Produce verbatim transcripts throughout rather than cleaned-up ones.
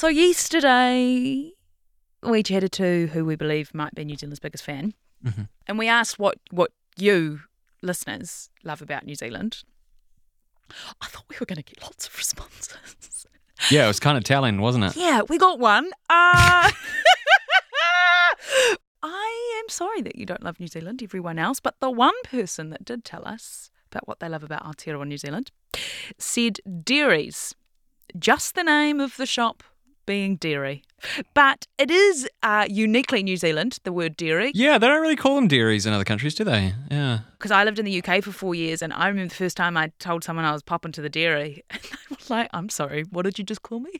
So yesterday we chatted to who we believe might be New Zealand's biggest fan, mm-hmm. and we asked what, what you listeners love about New Zealand. I thought we were going to get lots of responses. Yeah, it was kind of telling, wasn't it? Yeah, we got one. Uh, I am sorry that you don't love New Zealand, everyone else, but the one person that did tell us about what they love about Aotearoa New Zealand said dairies, just the name of the shop being dairy. But it is uh, uniquely New Zealand, the word dairy. Yeah, they don't really call them dairies in other countries, do they? Yeah. Because I lived in the U K for four years and I remember the first time I told someone I was popping to the dairy and they were like, I'm sorry, what did you just call me?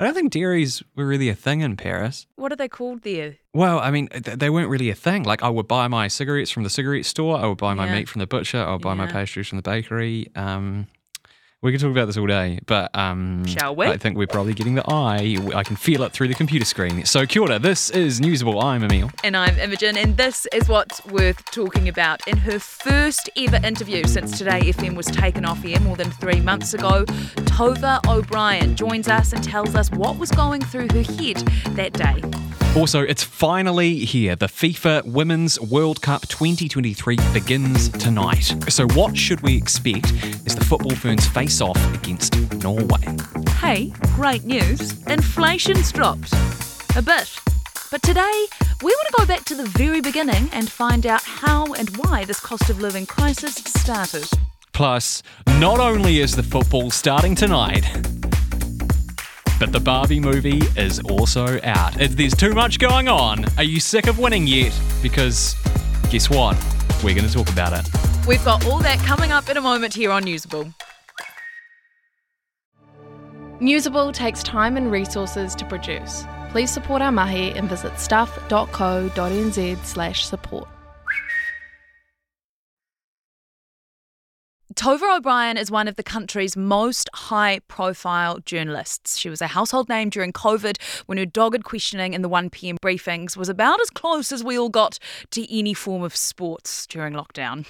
I don't think dairies were really a thing in Paris. What are they called there? Well, I mean, th- they weren't really a thing. Like, I would buy my cigarettes from the cigarette store. I would buy my yeah. meat from the butcher. I would buy yeah. my pastries from the bakery. Um... We could talk about this all day, but um, shall we? I think we're probably getting the eye. I can feel it through the computer screen. So, kia ora, this is Newsable. I'm Emil. And I'm Imogen, and this is what's worth talking about. In her first ever interview since Today F M was taken off air more than three months ago, Tova O'Brien joins us and tells us what was going through her head that day. Also, it's finally here. The FIFA Women's World Cup twenty twenty-three begins tonight. So what should we expect as the Football Ferns face-off against Norway? Hey, great news. Inflation's dropped. A bit. But today, we want to go back to the very beginning and find out how and why this cost of living crisis started. Plus, not only is the football starting tonight, but the Barbie movie is also out. If there's too much going on, are you sick of winning yet? Because guess what? We're going to talk about it. We've got all that coming up in a moment here on Newsable. Newsable takes time and resources to produce. Please support our mahi and visit stuff.co.nz slash support. Tova O'Brien is one of the country's most high-profile journalists. She was a household name during COVID when her dogged questioning in the one p m briefings was about as close as we all got to any form of sports during lockdown.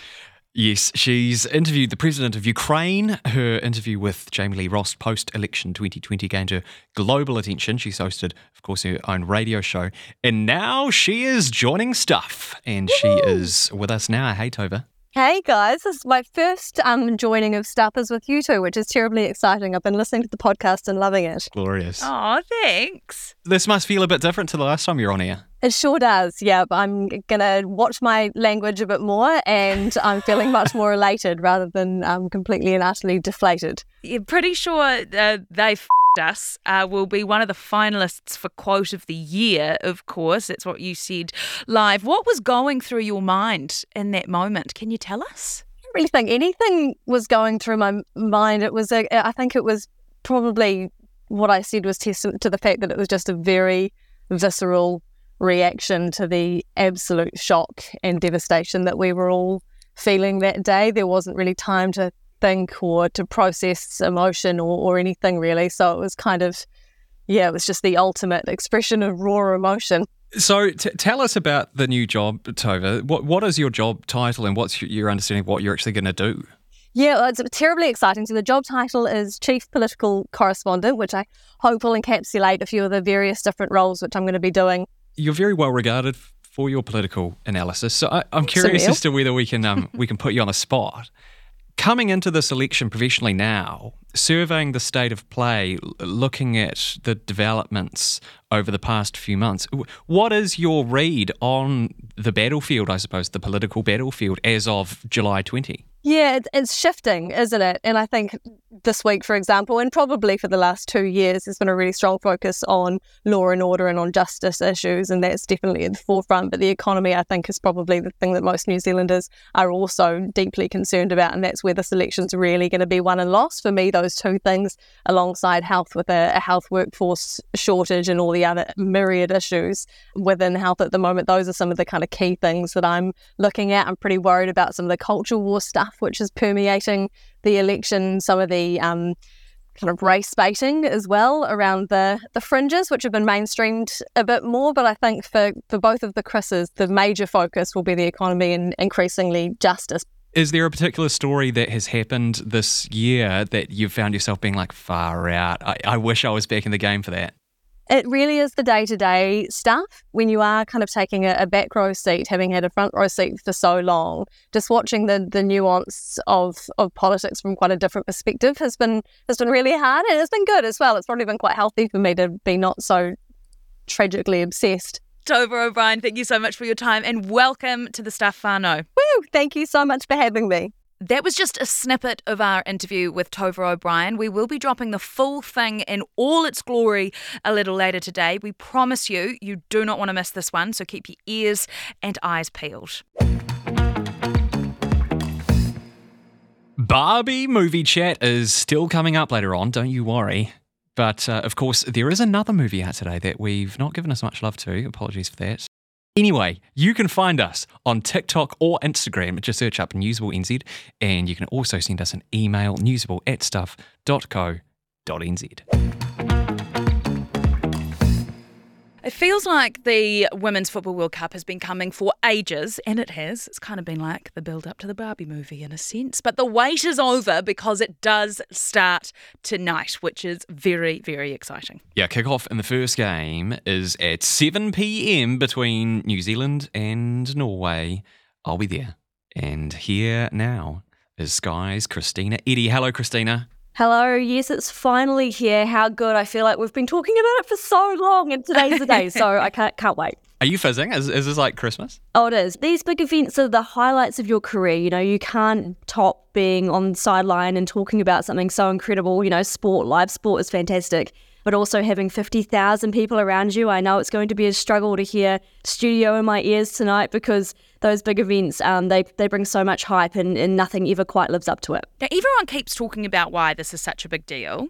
Yes, she's interviewed the president of Ukraine. Her interview with Jamie Lee Ross post-election twenty twenty gained her global attention. She's hosted, of course, her own radio show. And now she is joining Stuff. And Woo-hoo. She is with us now. Hey, Tova. Hey guys, this is my first um, joining of Stuff is with you two, which is terribly exciting. I've been listening to the podcast and loving it. Glorious. Oh, thanks. This must feel a bit different to the last time you were on here. It sure does, yeah. But I'm going to watch my language a bit more and I'm feeling much more elated rather than um, completely and utterly deflated. You're pretty sure uh, they f***ed us. Uh, will be one of the finalists for Quote of the Year, of course. That's what you said live. What was going through your mind in that moment? Can you tell us? I don't really think anything was going through my mind. It was, a, I think it was probably what I said was testament to the fact that it was just a very visceral reaction to the absolute shock and devastation that we were all feeling that day. There wasn't really time to think or to process emotion or, or anything really. So it was kind of, yeah, it was just the ultimate expression of raw emotion. So t- tell us about the new job, Tova. What What is your job title and what's your understanding of what you're actually going to do? Yeah, it's terribly exciting. So the job title is Chief Political Correspondent, which I hope will encapsulate a few of the various different roles which I'm going to be doing. You're very well regarded for your political analysis. So I, I'm curious Surreal. as to whether we can um, we can put you on the spot. Coming into this election professionally now, surveying the state of play, looking at the developments over the past few months, what is your read on the battlefield, I suppose, the political battlefield as of July twentieth? Yeah, it's shifting, isn't it? And I think this week, for example, and probably for the last two years, there's been a really strong focus on law and order and on justice issues, and that's definitely at the forefront. But the economy, I think, is probably the thing that most New Zealanders are also deeply concerned about, and that's where this election's really going to be won and lost. For me, those two things, alongside health with a, a health workforce shortage and all the other myriad issues within health at the moment, those are some of the kind of key things that I'm looking at. I'm pretty worried about some of the culture war stuff, which is permeating the election, some of the um, kind of race baiting as well around the, the fringes, which have been mainstreamed a bit more. But I think for, for both of the Chris's, the major focus will be the economy and increasingly justice. Is there a particular story that has happened this year that you've found yourself being like, far out, I, I wish I was back in the game for that? It really is the day-to-day stuff when you are kind of taking a, a back row seat, having had a front row seat for so long. Just watching the the nuance of of politics from quite a different perspective has been has been really hard, and it's been good as well. It's probably been quite healthy for me to be not so tragically obsessed. Tova O'Brien, thank you so much for your time and welcome to the Stuff Whānau. Woo! Thank you so much for having me. That was just a snippet of our interview with Tova O'Brien. We will be dropping the full thing in all its glory a little later today. We promise you, you do not want to miss this one, so keep your ears and eyes peeled. Barbie movie chat is still coming up later on, don't you worry. But, uh, of course, there is another movie out today that we've not given as much love to. Apologies for that. Anyway, you can find us on TikTok or Instagram. Just search up Newsable N Z, and you can also send us an email, newsable at stuff dot co dot n z. It feels like the Women's Football World Cup has been coming for ages, and it has. It's kind of been like the build-up to the Barbie movie in a sense. But the wait is over because it does start tonight, which is very, very exciting. Yeah, kick-off in the first game is at seven p.m. between New Zealand and Norway. I'll be there. And here now is Sky's Christina Ely. Hello, Christina. Hello, yes, it's finally here. How good. I feel like we've been talking about it for so long, and today's the day, so I can't can't wait. Are you fizzing? Is, is this like Christmas? Oh, it is. These big events are the highlights of your career. You know, you can't top being on the sideline and talking about something so incredible. You know, sport, live sport is fantastic, but also having fifty thousand people around you. I know it's going to be a struggle to hear studio in my ears tonight because those big events, um, they, they bring so much hype and, and nothing ever quite lives up to it. Now, everyone keeps talking about why this is such a big deal.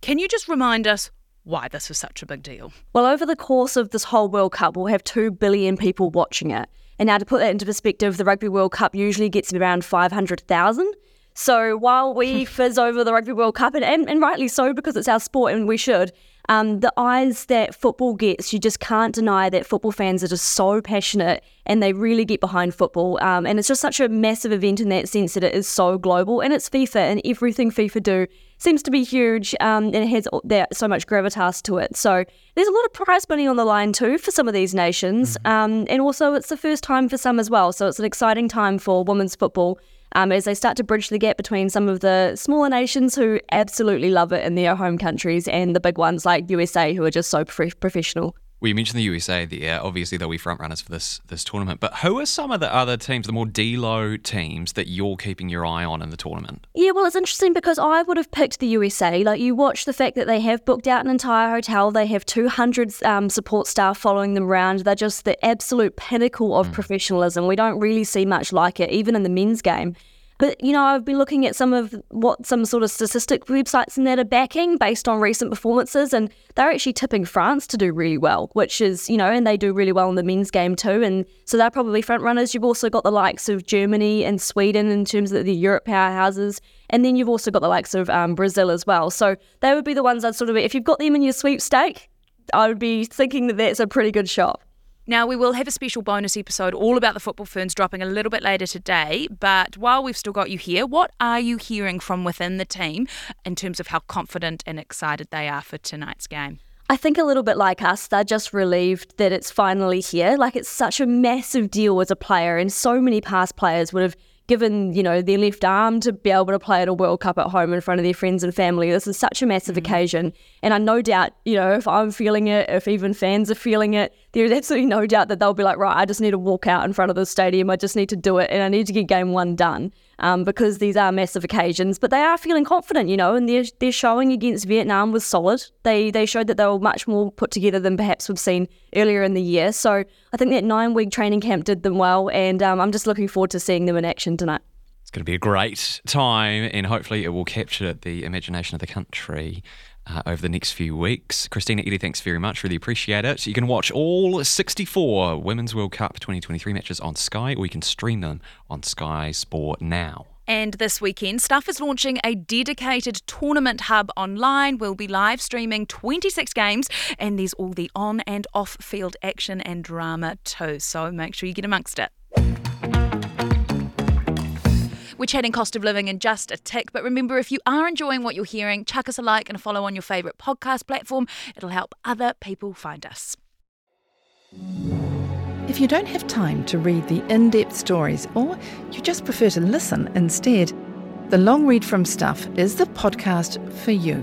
Can you just remind us why this was such a big deal? Well, over the course of this whole World Cup, we'll have two billion people watching it. And now to put that into perspective, the Rugby World Cup usually gets around five hundred thousand. So while we fizz over the Rugby World Cup, and, and, and rightly so because it's our sport and we should, um, the eyes that football gets, you just can't deny that football fans are just so passionate and they really get behind football. Um, and it's just such a massive event in that sense that it is so global. And it's FIFA, and everything FIFA do seems to be huge, um, and it has that, so much gravitas to it. So there's a lot of prize money on the line too for some of these nations, mm-hmm. um, and also it's the first time for some as well. So it's an exciting time for women's football um, as they start to bridge the gap between some of the smaller nations who absolutely love it in their home countries and the big ones like U S A who are just so prof- professional. We mentioned the U S A there. Obviously, they'll be front runners for this this tournament. But who are some of the other teams, the more D-low teams, that you're keeping your eye on in the tournament? Yeah, well, it's interesting because I would have picked the U S A. Like, you watch the fact that they have booked out an entire hotel. They have two hundred um, support staff following them around. They're just the absolute pinnacle of mm. professionalism. We don't really see much like it, even in the men's game. But, you know, I've been looking at some of what some sort of statistic websites and that are backing based on recent performances, and they're actually tipping France to do really well, which is, you know, and they do really well in the men's game too. And so they're probably front runners. You've also got the likes of Germany and Sweden in terms of the Europe powerhouses. And then you've also got the likes of um, Brazil as well. So they would be the ones I'd sort of, if you've got them in your sweepstake, I would be thinking that that's a pretty good shot. Now, we will have a special bonus episode all about the Football Ferns dropping a little bit later today. But while we've still got you here, what are you hearing from within the team in terms of how confident and excited they are for tonight's game? I think a little bit like us, they're just relieved that it's finally here. Like, it's such a massive deal as a player, and so many past players would have given, you know, their left arm to be able to play at a World Cup at home in front of their friends and family. This is such a massive mm-hmm. occasion. And I no doubt, you know, if I'm feeling it, if even fans are feeling it, there's absolutely no doubt that they'll be like, right, I just need to walk out in front of the stadium. I just need to do it. And I need to get game one done um, because these are massive occasions. But they are feeling confident, you know, and their, their showing against Vietnam was solid. They, they showed that they were much more put together than perhaps we've seen earlier in the year. So I think that nine-week training camp did them well. And um, I'm just looking forward to seeing them in action tonight. It's going to be a great time, and hopefully it will capture the imagination of the country uh, over the next few weeks. Christina Ely, thanks very much. Really appreciate it. You can watch all sixty-four Women's World Cup twenty twenty-three matches on Sky, or you can stream them on Sky Sport now. And this weekend, Stuff is launching a dedicated tournament hub online. We'll be live streaming twenty-six games, and there's all the on and off field action and drama too. So make sure you get amongst it. We're chatting cost of living in just a tick, but remember, if you are enjoying what you're hearing, chuck us a like and a follow on your favourite podcast platform. It'll help other people find us. If you don't have time to read the in-depth stories, or you just prefer to listen instead, The Long Read from Stuff is the podcast for you.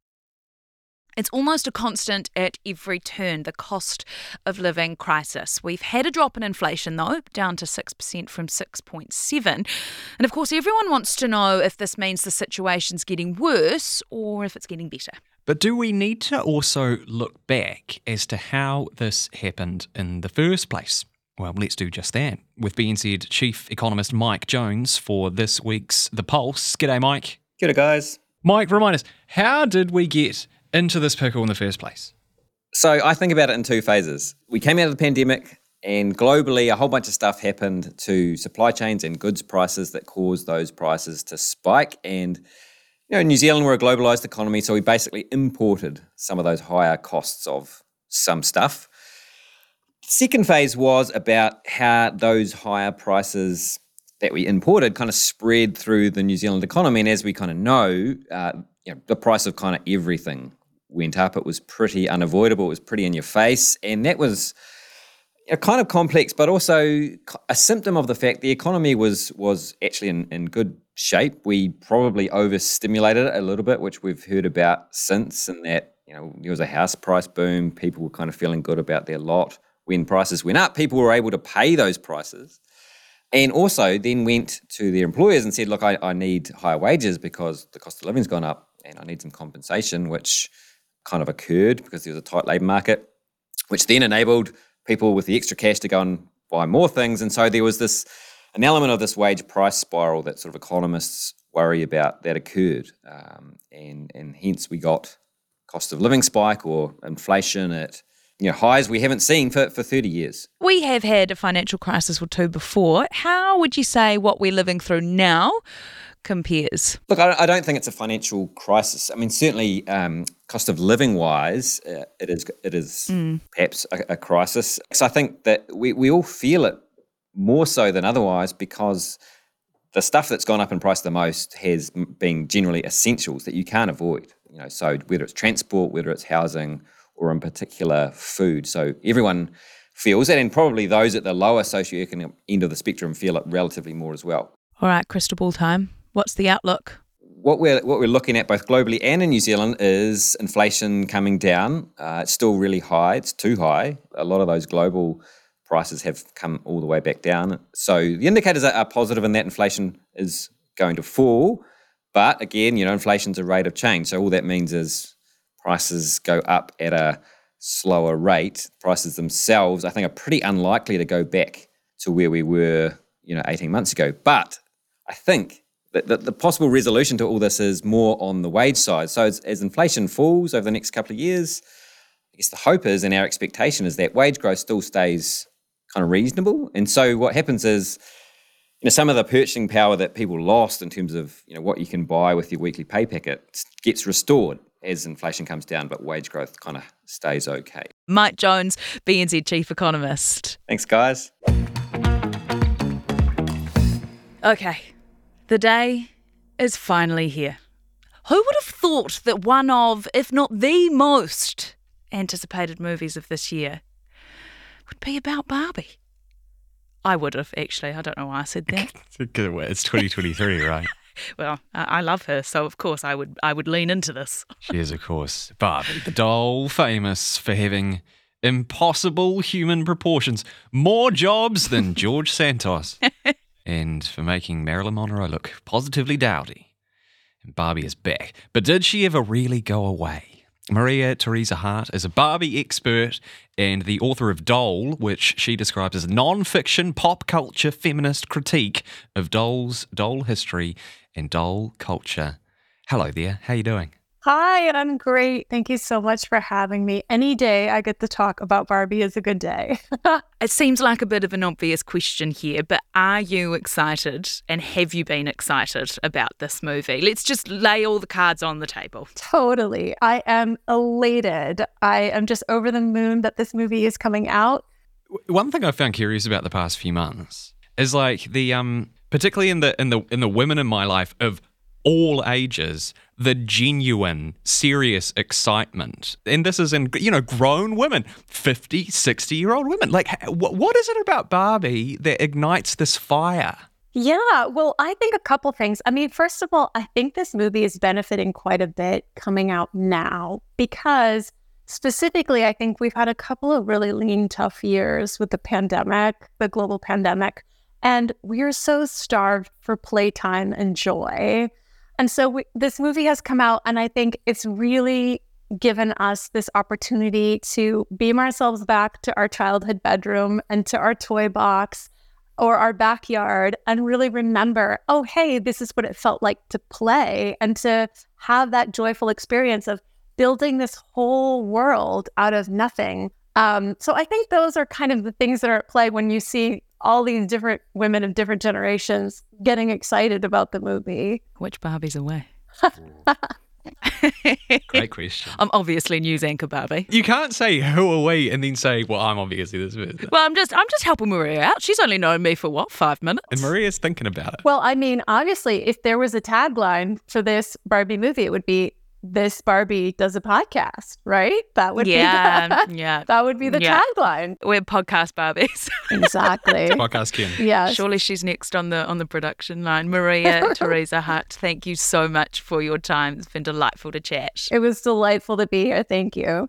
It's almost a constant at every turn, the cost of living crisis. We've had a drop in inflation, though, down to six percent from six point seven. And of course, everyone wants to know if this means the situation's getting worse or if it's getting better. But do we need to also look back as to how this happened in the first place? Well, let's do just that with B N Z Chief Economist Mike Jones for this week's The Pulse. G'day, Mike. G'day, guys. Mike, remind us, how did we get into this pickle in the first place? So I think about it in two phases. We came out of the pandemic and globally a whole bunch of stuff happened to supply chains and goods prices that caused those prices to spike. And, you know, New Zealand, we're a globalised economy, so we basically imported some of those higher costs of some stuff. Second phase was about how those higher prices that we imported kind of spread through the New Zealand economy. And as we kind of know, uh, you know, the price of kind of everything went up. It was pretty unavoidable. It was pretty in your face. And that was you know, kind of complex, but also a symptom of the fact the economy was was actually in, in good shape. We probably overstimulated it a little bit, which we've heard about since, and that you know there was a house price boom. People were kind of feeling good about their lot. When prices went up, people were able to pay those prices and also then went to their employers and said, look, I, I need higher wages because the cost of living's gone up and I need some compensation, which kind of occurred because there was a tight labour market, which then enabled people with the extra cash to go and buy more things. And so there was this an element of this wage price spiral that sort of economists worry about that occurred. Um, and, and hence we got cost of living spike or inflation at You know, highs we haven't seen for, for thirty years. We have had a financial crisis or two before. How would you say what we're living through now compares? Look, I, I don't think it's a financial crisis. I mean, certainly um, cost of living-wise, uh, it is it is mm. perhaps a, a crisis. So I think that we, we all feel it more so than otherwise because the stuff that's gone up in price the most has been generally essentials that you can't avoid. You know, so whether it's transport, whether it's housing, or in particular food. So everyone feels it, and probably those at the lower socioeconomic end of the spectrum feel it relatively more as well. All right, crystal ball time. What's the outlook? What we're what we're looking at both globally and in New Zealand is inflation coming down. Uh, it's still really high. It's too high. A lot of those global prices have come all the way back down. So the indicators are, are positive in that inflation is going to fall. But again, you know, inflation's a rate of change. So all that means is prices go up at a slower rate. Prices themselves, I think, are pretty unlikely to go back to where we were, you know, eighteen months ago. But I think that the possible resolution to all this is more on the wage side. So as, as inflation falls over the next couple of years, I guess the hope is and our expectation is that wage growth still stays kind of reasonable. And so what happens is, you know, some of the purchasing power that people lost in terms of, you know, what you can buy with your weekly pay packet gets restored as inflation comes down, but wage growth kind of stays okay. Mike Jones, B N Z Chief Economist. Thanks, guys. Okay, the day is finally here. Who would have thought that one of, if not the most anticipated movies of this year would be about Barbie? I would have, actually. I don't know why I said that. It's twenty twenty-three, right? Well, I love her, so of course I would I would lean into this. She is, of course, Barbie, the doll famous for having impossible human proportions, more jobs than George Santos, and for making Marilyn Monroe look positively dowdy. And Barbie is back. But did she ever really go away? Maria Teresa Hart is a Barbie expert and the author of Doll, which she describes as non-fiction pop culture feminist critique of dolls, doll history, and doll culture. Hello there, how are you doing? Hi, I'm great. Thank you so much for having me. Any day I get to talk about Barbie is a good day. It seems like a bit of an obvious question here, but are you excited and have you been excited about this movie? Let's just lay all the cards on the table. Totally. I am elated. I am just over the moon that this movie is coming out. One thing I found curious about the past few months is like the um particularly in the in the in the women in my life of all ages, the genuine, serious excitement. And this is in, you know, grown women, fifty, sixty-year-old women. Like, wh- what is it about Barbie that ignites this fire? Yeah, well, I think a couple things. I mean, first of all, I think this movie is benefiting quite a bit coming out now because specifically, I think we've had a couple of really lean, tough years with the pandemic, the global pandemic, and we are so starved for playtime and joy. And so we, this movie has come out, and I think it's really given us this opportunity to beam ourselves back to our childhood bedroom and to our toy box or our backyard and really remember, oh, hey, this is what it felt like to play and to have that joyful experience of building this whole world out of nothing. Um, so I think those are kind of the things that are at play when you see all these different women of different generations getting excited about the movie. Which Barbie's away? Great question. I'm obviously news anchor Barbie. You can't say who are we and then say, well, I'm obviously this person. Well, I'm just I'm just helping Maria out. She's only known me for what, five minutes? And Maria's thinking about it. Well, I mean, obviously, if there was a tagline for this Barbie movie, it would be This Barbie Does a Podcast, right? That would yeah, be the, yeah. That would be the yeah. tagline. We're podcast Barbies. Exactly. Podcast Kim. Yeah. Surely she's next on the on the production line. Maria Teresa Hart, thank you so much for your time. It's been delightful to chat. It was delightful to be here. Thank you.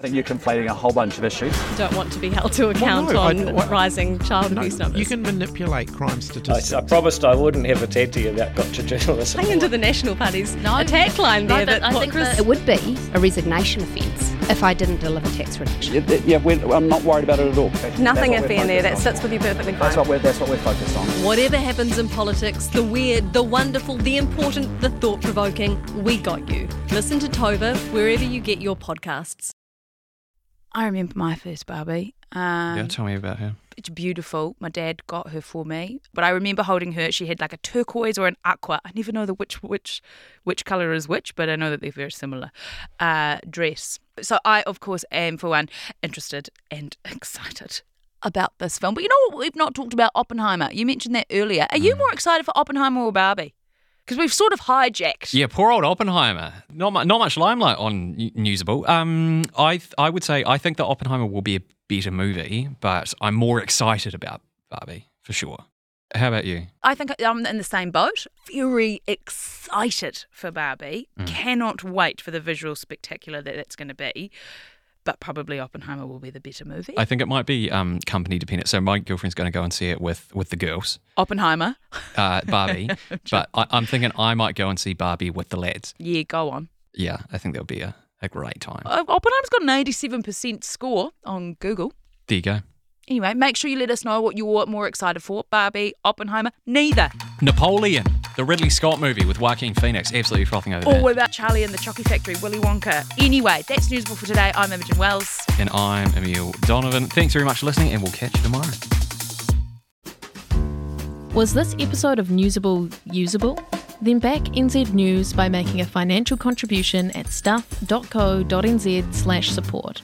I think you're conflating a whole bunch of issues. Don't want to be held to account well, no, on I, what, rising child abuse no, numbers. You can manipulate crime statistics. I, I promised I wouldn't have attacked you about gotcha journalism. Hang into the National Party's no, tagline no, there. That, I think that it would be a resignation offence if I didn't deliver tax reduction. Yeah, that, yeah we're, I'm not worried about it at all. That's, Nothing iffy in there. On. That sits with you perfectly fine. That's what we're, that's what we're focused on. Whatever happens in politics, the weird, the wonderful, the important, the thought-provoking, we got you. Listen to Tova wherever you get your podcasts. I remember my first Barbie. Um, yeah, tell me about her. It's beautiful. My dad got her for me, but I remember holding her. She had like a turquoise or an aqua. I never know the which which which color is which, but I know that they're very similar. Uh, dress. So I, of course, am for one interested and excited about this film. But you know what? We've not talked about Oppenheimer. You mentioned that earlier. Are mm. you more excited for Oppenheimer or Barbie? Because we've sort of hijacked. Yeah, poor old Oppenheimer. Not mu- not much limelight on Newsable. Um, I th- I would say I think that Oppenheimer will be a better movie, but I'm more excited about Barbie for sure. How about you? I think I'm in the same boat. Very excited for Barbie. Mm. Cannot wait for the visual spectacular that it's going to be. But probably Oppenheimer will be the better movie. I think it might be um, company dependent. So my girlfriend's going to go and see it with, with the girls. Oppenheimer. Uh, Barbie. But I, I'm thinking I might go and see Barbie with the lads. Yeah, go on. Yeah, I think that'll be a, a great time. Uh, Oppenheimer's got an eighty-seven percent score on Google. There you go. Anyway, make sure you let us know what you're more excited for. Barbie, Oppenheimer, neither. Napoleon, the Ridley Scott movie with Joaquin Phoenix, absolutely frothing over there. Or about Charlie and the Chocolate Factory, Willy Wonka. Anyway, that's Newsable for today. I'm Imogen Wells. And I'm Emil Donovan. Thanks very much for listening and we'll catch you tomorrow. Was this episode of Newsable usable? Then back N Z News by making a financial contribution at stuff dot co dot n z slash support.